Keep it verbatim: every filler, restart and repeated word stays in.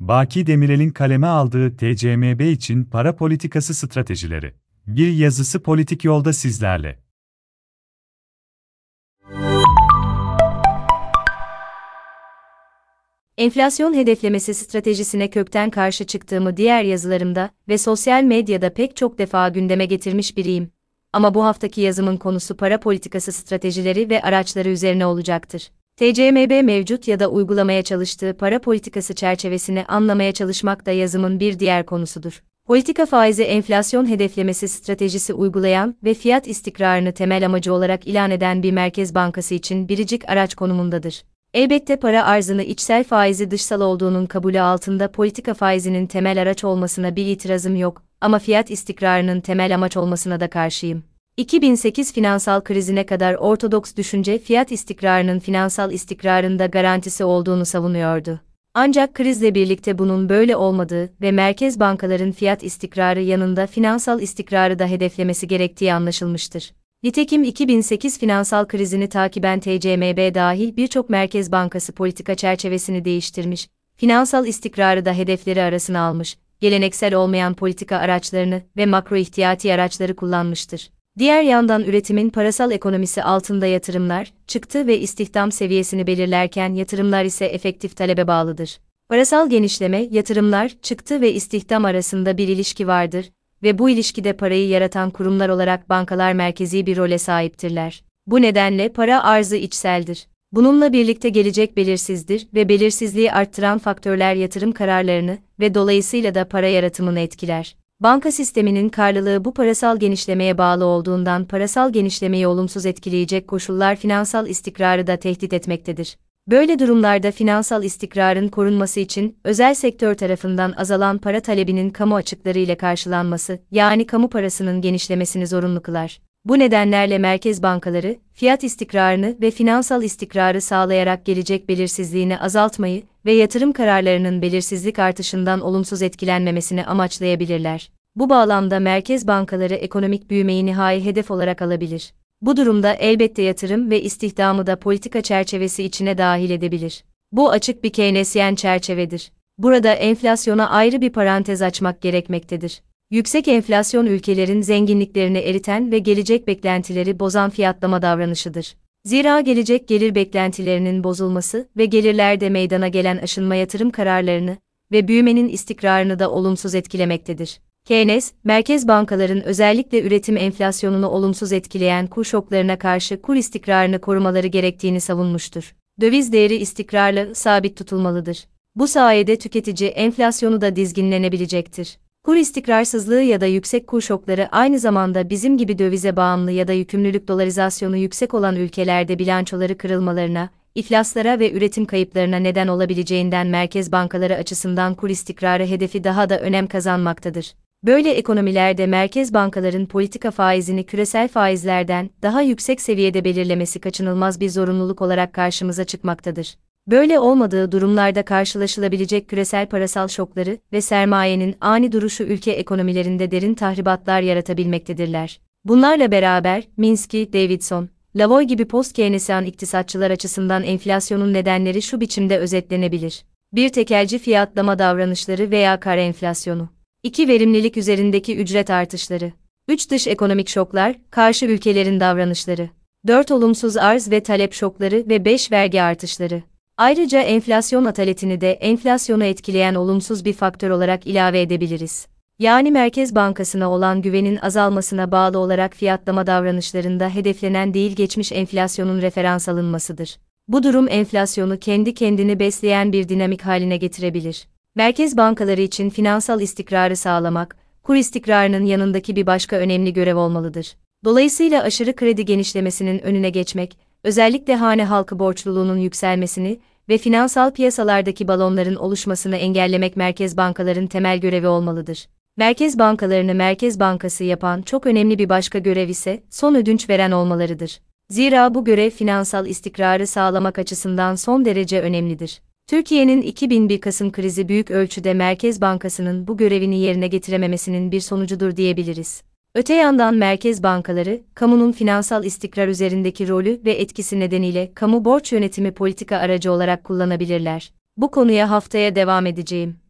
Baki Demirel'in kaleme aldığı T C M B için para politikası stratejileri. Bir yazısı politik yolda sizlerle. Enflasyon hedeflemesi stratejisine kökten karşı çıktığımı diğer yazılarımda ve sosyal medyada pek çok defa gündeme getirmiş biriyim. Ama bu haftaki yazımın konusu para politikası stratejileri ve araçları üzerine olacaktır. T C M B mevcut ya da uygulamaya çalıştığı para politikası çerçevesini anlamaya çalışmak da yazımın bir diğer konusudur. Politika faizi enflasyon hedeflemesi stratejisi uygulayan ve fiyat istikrarını temel amacı olarak ilan eden bir merkez bankası için biricik araç konumundadır. Elbette para arzını içsel faizi dışsal olduğunun kabulü altında politika faizinin temel araç olmasına bir itirazım yok ama fiyat istikrarının temel amaç olmasına da karşıyım. iki bin sekiz finansal krizine kadar ortodoks düşünce fiyat istikrarının finansal istikrarında garantisi olduğunu savunuyordu. Ancak krizle birlikte bunun böyle olmadığı ve merkez bankaların fiyat istikrarı yanında finansal istikrarı da hedeflemesi gerektiği anlaşılmıştır. Nitekim iki bin sekiz finansal krizini takiben T C M B dahil birçok merkez bankası politika çerçevesini değiştirmiş, finansal istikrarı da hedefleri arasına almış, geleneksel olmayan politika araçlarını ve makro ihtiyati araçları kullanmıştır. Diğer yandan üretimin parasal ekonomisi altında yatırımlar, çıktı ve istihdam seviyesini belirlerken yatırımlar ise efektif talebe bağlıdır. Parasal genişleme, yatırımlar, çıktı ve istihdam arasında bir ilişki vardır ve bu ilişkide parayı yaratan kurumlar olarak bankalar merkezi bir role sahiptirler. Bu nedenle para arzı içseldir. Bununla birlikte gelecek belirsizdir ve belirsizliği arttıran faktörler yatırım kararlarını ve dolayısıyla da para yaratımını etkiler. Banka sisteminin karlılığı bu parasal genişlemeye bağlı olduğundan parasal genişlemeyi olumsuz etkileyecek koşullar finansal istikrarı da tehdit etmektedir. Böyle durumlarda finansal istikrarın korunması için özel sektör tarafından azalan para talebinin kamu açıkları ile karşılanması, yani kamu parasının genişlemesini zorunlu kılar. Bu nedenlerle merkez bankaları, fiyat istikrarını ve finansal istikrarı sağlayarak gelecek belirsizliğini azaltmayı ve yatırım kararlarının belirsizlik artışından olumsuz etkilenmemesini amaçlayabilirler. Bu bağlamda merkez bankaları ekonomik büyümeyi nihai hedef olarak alabilir. Bu durumda elbette yatırım ve istihdamı da politika çerçevesi içine dahil edebilir. Bu açık bir Keynesyen çerçevedir. Burada enflasyona ayrı bir parantez açmak gerekmektedir. Yüksek enflasyon ülkelerin zenginliklerini eriten ve gelecek beklentileri bozan fiyatlama davranışıdır. Zira gelecek gelir beklentilerinin bozulması ve gelirlerde meydana gelen aşınma yatırım kararlarını ve büyümenin istikrarını da olumsuz etkilemektedir. Keynes, merkez bankaların özellikle üretim enflasyonunu olumsuz etkileyen kur şoklarına karşı kur istikrarını korumaları gerektiğini savunmuştur. Döviz değeri istikrarlı, sabit tutulmalıdır. Bu sayede tüketici enflasyonu da dizginlenebilecektir. Kur istikrarsızlığı ya da yüksek kur şokları aynı zamanda bizim gibi dövize bağımlı ya da yükümlülük dolarizasyonu yüksek olan ülkelerde bilançoları kırılmalarına, iflaslara ve üretim kayıplarına neden olabileceğinden merkez bankaları açısından kur istikrarı hedefi daha da önem kazanmaktadır. Böyle ekonomilerde merkez bankaların politika faizini küresel faizlerden daha yüksek seviyede belirlemesi kaçınılmaz bir zorunluluk olarak karşımıza çıkmaktadır. Böyle olmadığı durumlarda karşılaşılabilecek küresel parasal şokları ve sermayenin ani duruşu ülke ekonomilerinde derin tahribatlar yaratabilmektedirler. Bunlarla beraber Minsky, Davidson, Lavoie gibi post-Keynesyen iktisatçılar açısından enflasyonun nedenleri şu biçimde özetlenebilir. bir Tekelci fiyatlama davranışları veya kar enflasyonu. iki Verimlilik üzerindeki ücret artışları. üç Dış ekonomik şoklar, karşı ülkelerin davranışları. dört Olumsuz arz ve talep şokları ve beş Vergi artışları. Ayrıca enflasyon ataletini de enflasyonu etkileyen olumsuz bir faktör olarak ilave edebiliriz. Yani Merkez Bankası'na olan güvenin azalmasına bağlı olarak fiyatlama davranışlarında hedeflenen değil geçmiş enflasyonun referans alınmasıdır. Bu durum enflasyonu kendi kendini besleyen bir dinamik haline getirebilir. Merkez bankaları için finansal istikrarı sağlamak, kur istikrarının yanındaki bir başka önemli görev olmalıdır. Dolayısıyla aşırı kredi genişlemesinin önüne geçmek, özellikle hane halkı borçluluğunun yükselmesini ve finansal piyasalardaki balonların oluşmasını engellemek merkez bankaların temel görevi olmalıdır. Merkez bankalarını merkez bankası yapan çok önemli bir başka görev ise son ödünç veren olmalarıdır. Zira bu görev finansal istikrarı sağlamak açısından son derece önemlidir. Türkiye'nin iki bin bir Kasım krizi büyük ölçüde Merkez Bankası'nın bu görevini yerine getirememesinin bir sonucudur diyebiliriz. Öte yandan merkez bankaları, kamunun finansal istikrar üzerindeki rolü ve etkisi nedeniyle kamu borç yönetimi politika aracı olarak kullanabilirler. Bu konuya haftaya devam edeceğim.